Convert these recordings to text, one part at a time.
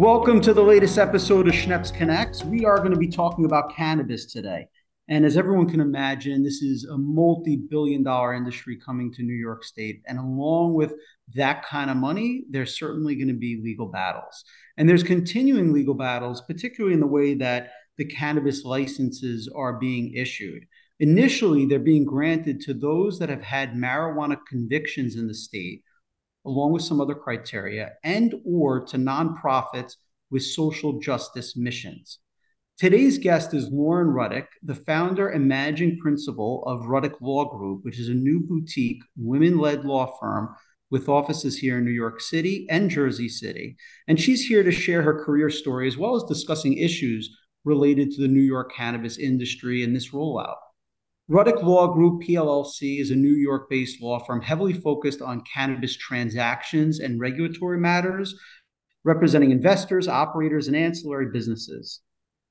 Welcome to the latest episode of Schneps Connects. We are going to be talking about cannabis today. And as everyone can imagine, this is a multi-billion-dollar industry coming to New York State. And along with that kind of money, there's certainly going to be legal battles. And there's continuing legal battles, particularly in the way that the cannabis licenses are being issued. Initially, they're being granted to those that have had marijuana convictions in the state, along with some other criteria, and or to nonprofits with social justice missions. Today's guest is Lauren Rudick, the founder and managing principal of Rudick Law Group, which is a new boutique women-led law firm with offices here in New York City and Jersey City. And she's here to share her career story as well as discussing issues related to the New York cannabis industry and this rollout. Rudick Law Group, PLLC, is a New York-based law firm heavily focused on cannabis transactions and regulatory matters, representing investors, operators, and ancillary businesses.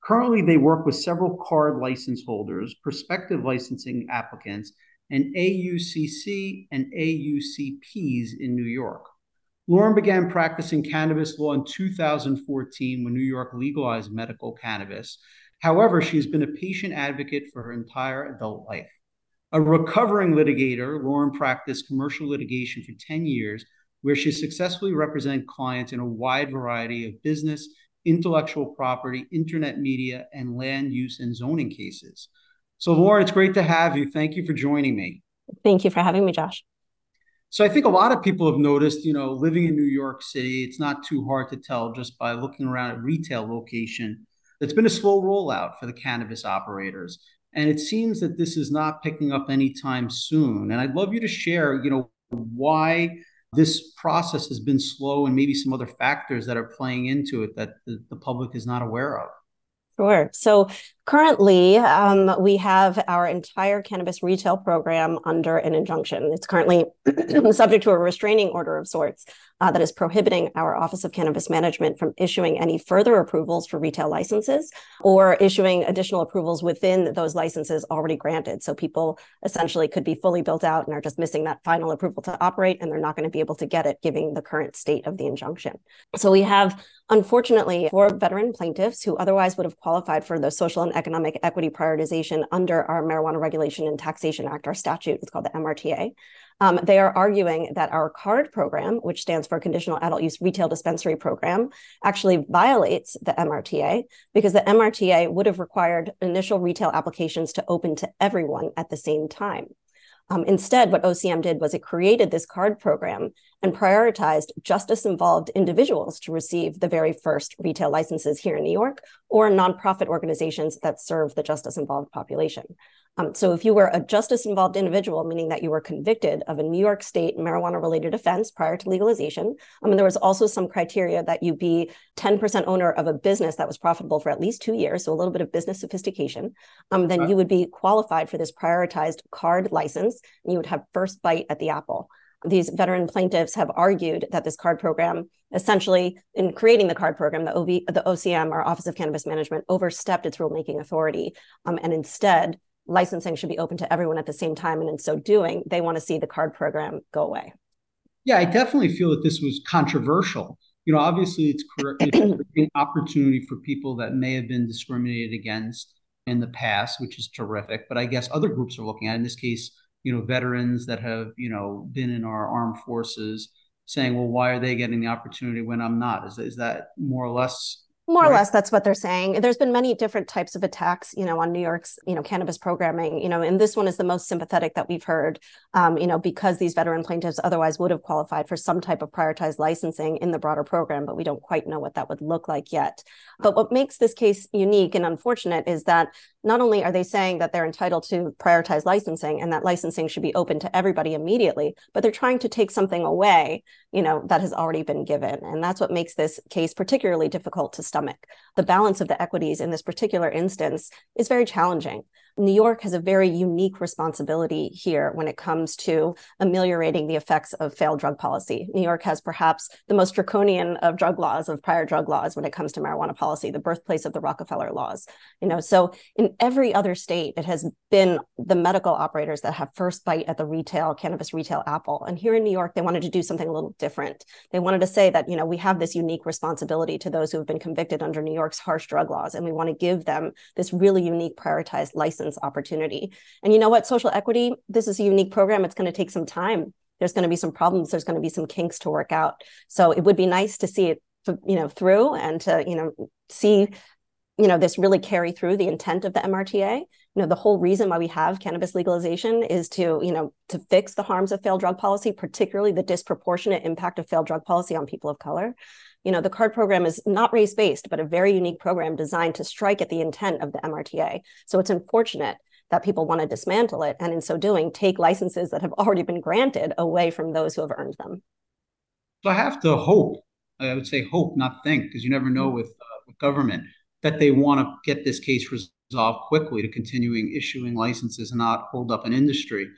Currently, they work with several CARD license holders, prospective licensing applicants, and AUCC and AUCPs in New York. Lauren began practicing cannabis law in 2014 when New York legalized medical cannabis. However, she's been a patient advocate for her entire adult life. A recovering litigator, Lauren practiced commercial litigation for 10 years, where she successfully represented clients in a wide variety of business, intellectual property, internet media, and land use and zoning cases. So Lauren, it's great to have you. Thank you for joining me. Thank you for having me, Josh. So I think a lot of people have noticed, you know, living in New York City, it's not too hard to tell just by looking around at retail location. It's been a slow rollout for the cannabis operators. And it seems that this is not picking up anytime soon. And I'd love you to share, you know, why this process has been slow and maybe some other factors that are playing into it that the public is not aware of. Sure. So currently, we have our entire cannabis retail program under an injunction. It's currently subject to a restraining order of sorts that is prohibiting our Office of Cannabis Management from issuing any further approvals for retail licenses or issuing additional approvals within those licenses already granted. So people essentially could be fully built out and are just missing that final approval to operate, and they're not going to be able to get it given the current state of the injunction. So we have, unfortunately, 4 veteran plaintiffs who otherwise would have qualified for the social and economic equity prioritization under our Marijuana Regulation and Taxation Act, our statute. It's called the MRTA. They are arguing that our CARD program, which stands for Conditional Adult Use Retail Dispensary Program, actually violates the MRTA because the MRTA would have required initial retail applications to open to everyone at the same time. Instead, what OCM did was it created this CARD program and prioritized justice-involved individuals to receive the very first retail licenses here in New York or nonprofit organizations that serve the justice-involved population. So if you were a justice-involved individual, meaning that you were convicted of a New York State marijuana-related offense prior to legalization, there was also some criteria that you be 10% owner of a business that was profitable for at least 2 years, so a little bit of business sophistication, then you would be qualified for this prioritized CARD license, and you would have first bite at the apple. These veteran plaintiffs have argued that this CARD program, essentially in creating the CARD program, the OCM, our Office of Cannabis Management, overstepped its rulemaking authority, and instead, licensing should be open to everyone at the same time. And in so doing, they want to see the CARD program go away. Yeah, I definitely feel that this was controversial. You know, obviously, it's creating opportunity for people that may have been discriminated against in the past, which is terrific. But I guess other groups are looking at it. In this case, you know, veterans that have, you know, been in our armed forces saying, well, why are they getting the opportunity when I'm not? Is that more or less? More or less, that's what they're saying. There's been many different types of attacks, you know, on New York's, you know, cannabis programming, you know, and this one is the most sympathetic that we've heard, you know, because these veteran plaintiffs otherwise would have qualified for some type of prioritized licensing in the broader program, but we don't quite know what that would look like yet. But what makes this case unique and unfortunate is that not only are they saying that they're entitled to prioritize licensing and that licensing should be open to everybody immediately, but they're trying to take something away, you know, that has already been given. And that's what makes this case particularly difficult to stomach. The balance of the equities in this particular instance is very challenging. New York has a very unique responsibility here when it comes to ameliorating the effects of failed drug policy. New York has perhaps the most draconian of drug laws, of prior drug laws, when it comes to marijuana policy, the birthplace of the Rockefeller laws. You know, so in every other state, it has been the medical operators that have first bite at the retail, cannabis retail apple. And here in New York, they wanted to do something a little different. They wanted to say that, you know, we have this unique responsibility to those who have been convicted under New York's harsh drug laws, and we want to give them this really unique prioritized license opportunity. And you know what? Social equity, this is a unique program. It's going to take some time. There's going to be some problems. There's going to be some kinks to work out. So it would be nice to see it, you know, through, and to, you know, see, you know, this really carry through the intent of the MRTA. You know, the whole reason why we have cannabis legalization is to, you know, to fix the harms of failed drug policy, particularly the disproportionate impact of failed drug policy on people of color. You know, the CARD program is not race-based, but a very unique program designed to strike at the intent of the MRTA. So it's unfortunate that people want to dismantle it, and in so doing, take licenses that have already been granted away from those who have earned them. So I have to hope, I would say hope, not think, because you never know with government, that they want to get this case resolved quickly to continuing issuing licenses and not hold up an industry.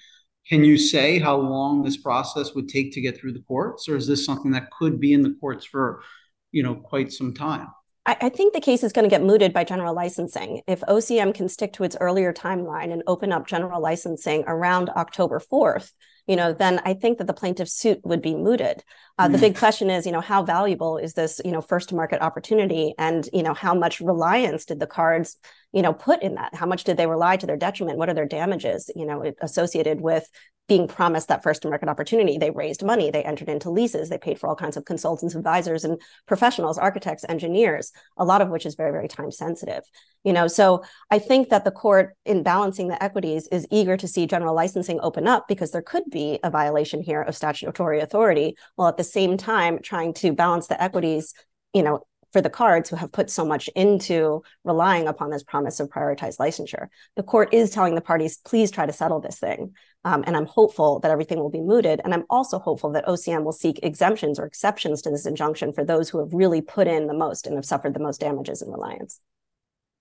Can you say how long this process would take to get through the courts, or is this something that could be in the courts for, you know, quite some time? I think the case is going to get mooted by general licensing. If OCM can stick to its earlier timeline and open up general licensing around October 4th, you know, then I think that the plaintiff's suit would be mooted. The big question is, you know, how valuable is this, you know, first to market opportunity, and, you know, how much reliance did the cards, you know, put in that? How much did they rely to their detriment? What are their damages, you know, associated with being promised that first to market opportunity? They raised money, they entered into leases, they paid for all kinds of consultants, advisors, and professionals, architects, engineers, a lot of which is very, very time sensitive. You know, so I think that the court, in balancing the equities, is eager to see general licensing open up, because there could be a violation here of statutory authority, while at the same time trying to balance the equities, you know, for the cards who have put so much into relying upon this promise of prioritized licensure. The court is telling the parties, please try to settle this thing. And I'm hopeful that everything will be mooted. And I'm also hopeful that OCM will seek exemptions or exceptions to this injunction for those who have really put in the most and have suffered the most damages and reliance.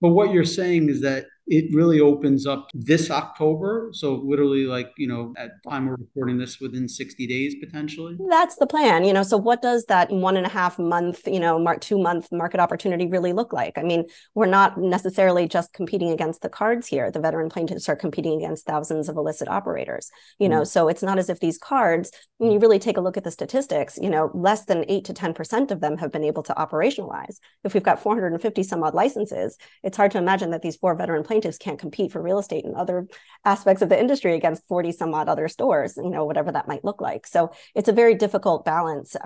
But what you're saying is that it really opens up this October. So literally, like, you know, at the time we're recording this, within 60 days, potentially. That's the plan, you know. So what does that 1.5 month, you know, 2 month market opportunity really look like? I mean, we're not necessarily just competing against the cards here. The veteran plaintiffs are competing against thousands of illicit operators, you know, so it's not as if these cards, when you really take a look at the statistics, you know, less than 8 to 10% of them have been able to operationalize. If we've got 450 some odd licenses, it's hard to imagine that these 4 veteran plaintiffs can't compete for real estate and other aspects of the industry against 40 some odd other stores, you know, whatever that might look like. So it's a very difficult balance.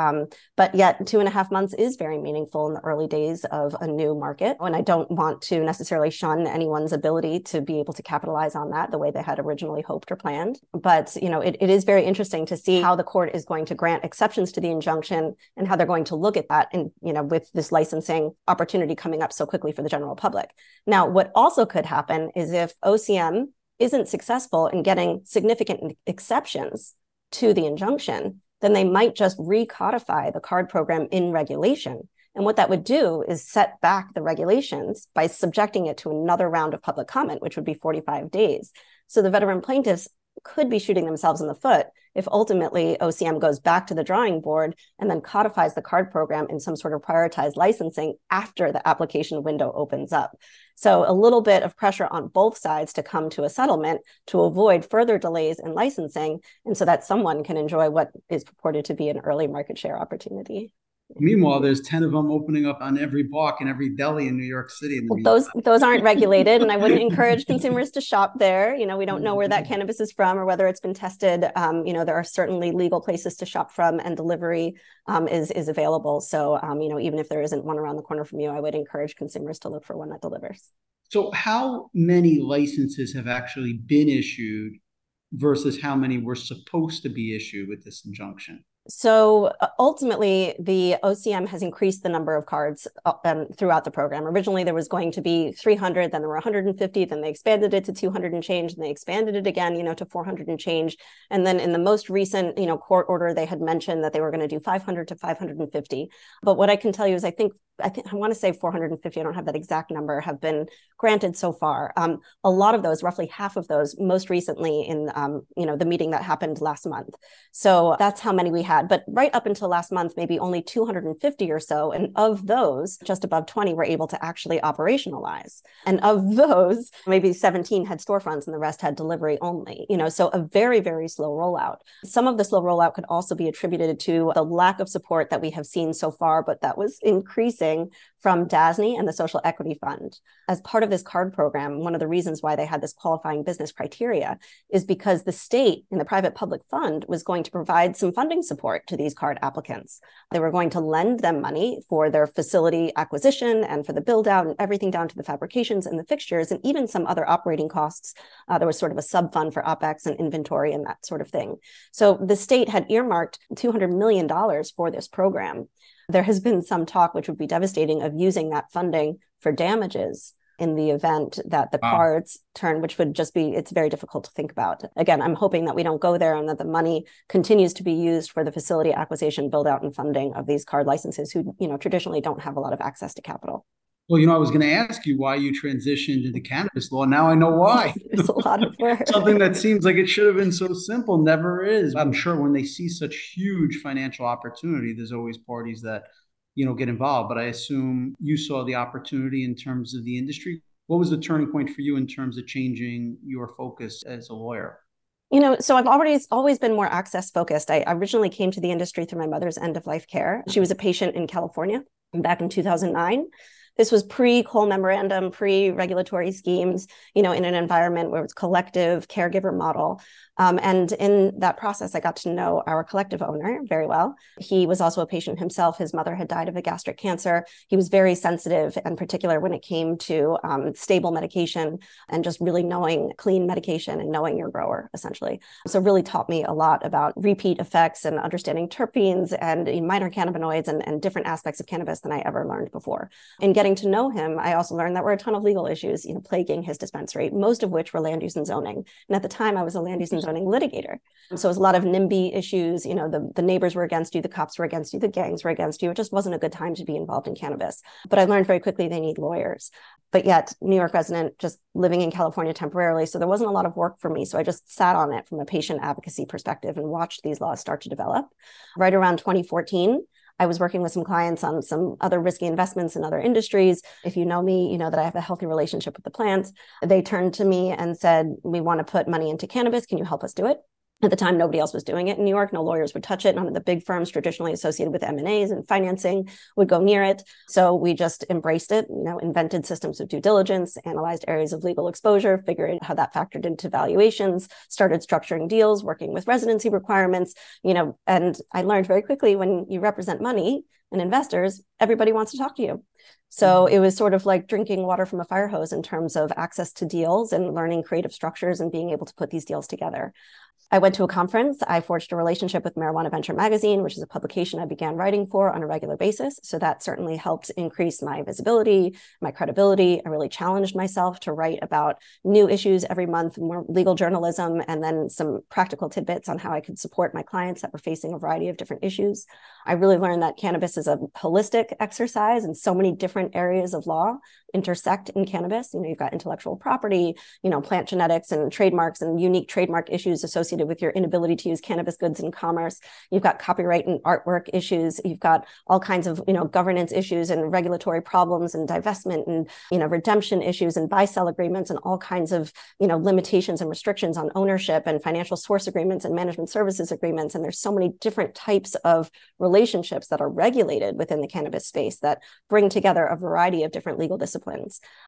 But yet 2.5 months is very meaningful in the early days of a new market. And I don't want to necessarily shun anyone's ability to be able to capitalize on that the way they had originally hoped or planned. But, you know, it is very interesting to see how the court is going to grant exceptions to the injunction and how they're going to look at that. And, you know, with this licensing opportunity coming up so quickly for the general public. Now, what also could happen is if OCM isn't successful in getting significant exceptions to the injunction, then they might just recodify the CARD program in regulation. And what that would do is set back the regulations by subjecting it to another round of public comment, which would be 45 days. So the veteran plaintiffs could be shooting themselves in the foot if ultimately OCM goes back to the drawing board and then codifies the CARD program in some sort of prioritized licensing after the application window opens up. So a little bit of pressure on both sides to come to a settlement to avoid further delays in licensing, and so that someone can enjoy what is purported to be an early market share opportunity. Meanwhile, there's 10 of them opening up on every block and every deli in New York City. Well, those aren't regulated, and I wouldn't encourage consumers to shop there. You know, we don't know where that cannabis is from or whether it's been tested. You know, there are certainly legal places to shop from, and delivery is available. So, you know, even if there isn't one around the corner from you, I would encourage consumers to look for one that delivers. So how many licenses have actually been issued versus how many were supposed to be issued with this injunction? So ultimately, the OCM has increased the number of cards throughout the program. Originally, there was going to be 300, then there were 150, then they expanded it to 200 and change, and they expanded it again, to 400 and change. And then in the most recent, court order, they had mentioned that they were going to do 500 to 550. But what I can tell you is I want to say 450, I don't have that exact number, have been granted so far. A lot of those, roughly half of those, most recently in, the meeting that happened last month. So that's how many we have. But right up until last month, maybe only 250 or so. And of those, just above 20 were able to actually operationalize. And of those, maybe 17 had storefronts and the rest had delivery only, so a very, very slow rollout. Some of the slow rollout could also be attributed to the lack of support that we have seen so far, but that was increasing from DASNY and the Social Equity Fund. As part of this CARD program, one of the reasons why they had this qualifying business criteria is because the state in the private public fund was going to provide some funding support to these CARD applicants. They were going to lend them money for their facility acquisition and for the build out and everything down to the fabrications and the fixtures and even some other operating costs. There was sort of a sub fund for OpEx and inventory and that sort of thing. So the state had earmarked $200 million for this program. There has been some talk, which would be devastating, of using that funding for damages in the event that the cards turn, which would just be, it's very difficult to think about. Again, I'm hoping that we don't go there and that the money continues to be used for the facility acquisition, build out and funding of these card licenses who, traditionally don't have a lot of access to capital. Well, I was going to ask you why you transitioned into cannabis law. Now I know why. There's a lot of work. Something that seems like it should have been so simple never is. I'm sure when they see such huge financial opportunity, there's always parties that, get involved. But I assume you saw the opportunity in terms of the industry. What was the turning point for you in terms of changing your focus as a lawyer? So I've always been more access focused. I originally came to the industry through my mother's end of life care. She was a patient in California back in 2009. This was pre-Cole Memorandum, pre-regulatory schemes, in an environment where it's collective caregiver model. And in that process, I got to know our collective owner very well. He was also a patient himself. His mother had died of a gastric cancer. He was very sensitive and particular when it came to stable medication and just really knowing clean medication and knowing your grower, essentially. So really taught me a lot about repeat effects and understanding terpenes and minor cannabinoids and different aspects of cannabis than I ever learned before. And getting to know him, I also learned that there were a ton of legal issues, plaguing his dispensary, most of which were land use and zoning. And at the time, I was a land use and zoning litigator. So it was a lot of NIMBY issues. The neighbors were against you, the cops were against you, the gangs were against you. It just wasn't a good time to be involved in cannabis. But I learned very quickly they need lawyers. But yet, New York resident, just living in California temporarily. So there wasn't a lot of work for me. So I just sat on it from a patient advocacy perspective and watched these laws start to develop. Right around 2014, I was working with some clients on some other risky investments in other industries. If you know me, you know that I have a healthy relationship with the plants. They turned to me and said, we want to put money into cannabis. Can you help us do it? At the time, nobody else was doing it in New York. No lawyers would touch it. None of the big firms traditionally associated with M&As and financing would go near it. So we just embraced it, invented systems of due diligence, analyzed areas of legal exposure, figured out how that factored into valuations, started structuring deals, working with residency requirements, and I learned very quickly when you represent money and investors, everybody wants to talk to you. So it was sort of like drinking water from a fire hose in terms of access to deals and learning creative structures and being able to put these deals together. I went to a conference. I forged a relationship with Marijuana Venture Magazine, which is a publication I began writing for on a regular basis. So that certainly helped increase my visibility, my credibility. I really challenged myself to write about new issues every month, more legal journalism, and then some practical tidbits on how I could support my clients that were facing a variety of different issues. I really learned that cannabis is a holistic exercise and so many different areas of law intersect in cannabis. You've got intellectual property, plant genetics and trademarks and unique trademark issues associated with your inability to use cannabis goods in commerce. You've got copyright and artwork issues. You've got all kinds of, governance issues and regulatory problems and divestment and, redemption issues and buy-sell agreements and all kinds of, limitations and restrictions on ownership and financial source agreements and management services agreements. And there's so many different types of relationships that are regulated within the cannabis space that bring together a variety of different legal disciplines.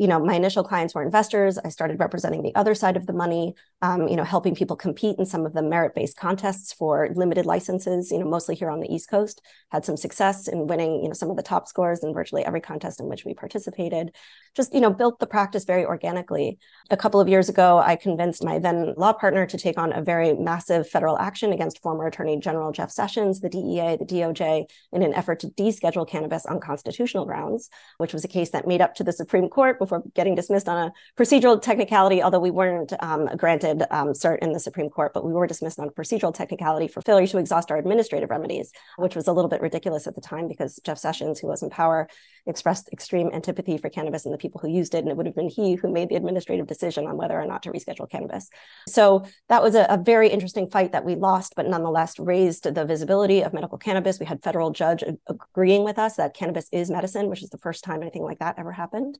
My initial clients were investors. I started representing the other side of the money, helping people compete in some of the merit-based contests for limited licenses, mostly here on the East Coast, had some success in winning, some of the top scores in virtually every contest in which we participated, just, built the practice very organically. A couple of years ago, I convinced my then law partner to take on a very massive federal action against former Attorney General Jeff Sessions, the DEA, the DOJ, in an effort to deschedule cannabis on constitutional grounds, which was a case that made up to the Supreme Court before getting dismissed on a procedural technicality, although we weren't granted cert in the Supreme Court, but we were dismissed on procedural technicality for failure to exhaust our administrative remedies, which was a little bit ridiculous at the time because Jeff Sessions, who was in power, expressed extreme antipathy for cannabis and the people who used it, and it would have been he who made the administrative decision on whether or not to reschedule cannabis. So that was a very interesting fight that we lost, but nonetheless raised the visibility of medical cannabis. We had federal judge agreeing with us that cannabis is medicine, which is the first time anything like that ever happened.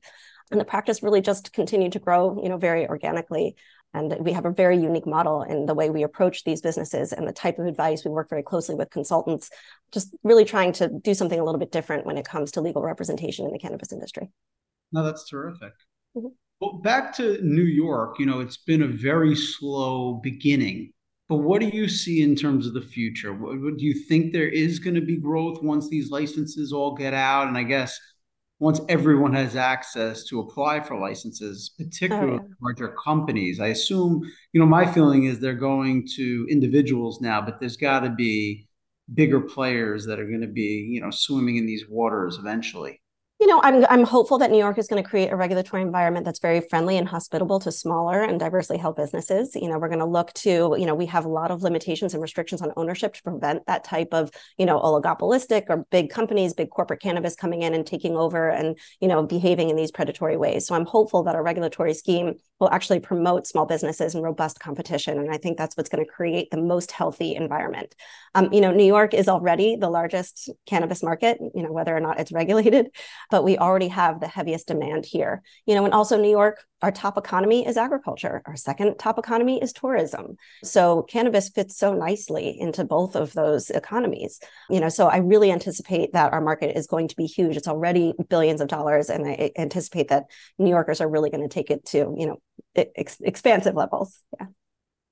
And the practice really just continued to grow, very organically. And we have a very unique model in the way we approach these businesses and the type of advice. We work very closely with consultants, just really trying to do something a little bit different when it comes to legal representation in the cannabis industry. No, that's terrific. Mm-hmm. Well, back to New York, it's been a very slow beginning. But what do you see in terms of the future? Do you think there is going to be growth once these licenses all get out? And I guess once everyone has access to apply for licenses, particularly larger companies, I assume, my feeling is they're going to individuals now, but there's got to be bigger players that are going to be, swimming in these waters eventually. I'm hopeful that New York is going to create a regulatory environment that's very friendly and hospitable to smaller and diversely held businesses. We're going to look to, we have a lot of limitations and restrictions on ownership to prevent that type of, oligopolistic or big companies, big corporate cannabis coming in and taking over and, behaving in these predatory ways. So I'm hopeful that our regulatory scheme will actually promote small businesses and robust competition. And I think that's what's going to create the most healthy environment. New York is already the largest cannabis market, whether or not it's regulated. But we already have the heaviest demand here. And also New York, our top economy is agriculture. Our second top economy is tourism. So cannabis fits so nicely into both of those economies. So I really anticipate that our market is going to be huge. It's already billions of dollars. And I anticipate that New Yorkers are really going to take it to, expansive levels. Yeah.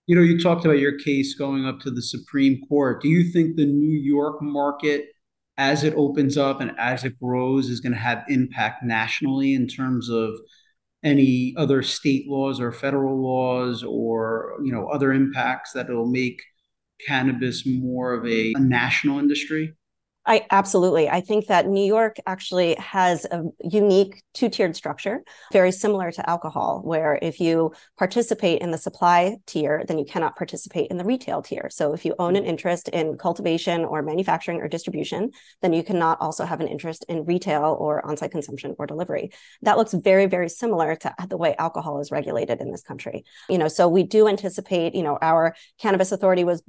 You talked about your case going up to the Supreme Court. Do you think the New York market, as it opens up and as it grows, is going to have impact nationally in terms of any other state laws or federal laws or, other impacts that will make cannabis more of a national industry? Absolutely. I think that New York actually has a unique two-tiered structure, very similar to alcohol, where if you participate in the supply tier, then you cannot participate in the retail tier. So if you own an interest in cultivation or manufacturing or distribution, then you cannot also have an interest in retail or on-site consumption or delivery. That looks very, very similar to the way alcohol is regulated in this country. So we do anticipate, our cannabis authority was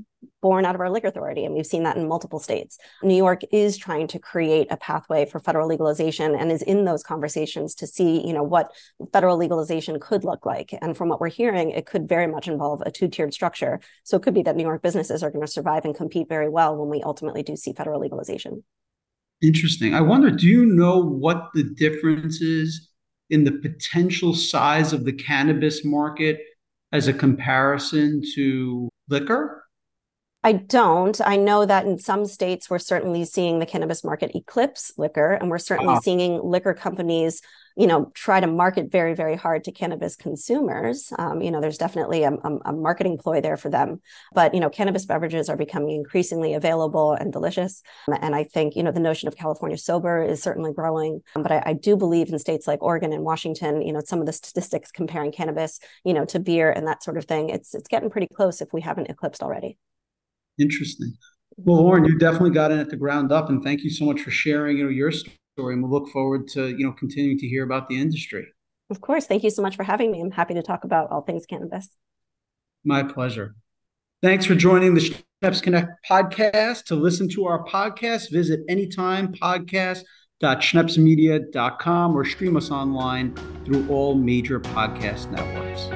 born out of our liquor authority, and we've seen that in multiple states. New York is trying to create a pathway for federal legalization and is in those conversations to see, what federal legalization could look like. And from what we're hearing, it could very much involve a two-tiered structure. So it could be that New York businesses are going to survive and compete very well when we ultimately do see federal legalization. Interesting. I wonder, do you know what the difference is in the potential size of the cannabis market as a comparison to liquor? I don't. I know that in some states, we're certainly seeing the cannabis market eclipse liquor, and we're certainly seeing liquor companies, try to market very, very hard to cannabis consumers. There's definitely a marketing ploy there for them. But, cannabis beverages are becoming increasingly available and delicious. And I think, the notion of California sober is certainly growing. But I do believe in states like Oregon and Washington, some of the statistics comparing cannabis, to beer and that sort of thing, it's getting pretty close if we haven't eclipsed already. Interesting. Well, Lauren, you definitely got in at the ground up, and thank you so much for sharing, your story. And we'll look forward to, continuing to hear about the industry. Of course. Thank you so much for having me. I'm happy to talk about all things cannabis. My pleasure. Thanks for joining the Schneps Connect podcast. To listen to our podcast, visit anytimepodcast.schnepsmedia.com or stream us online through all major podcast networks.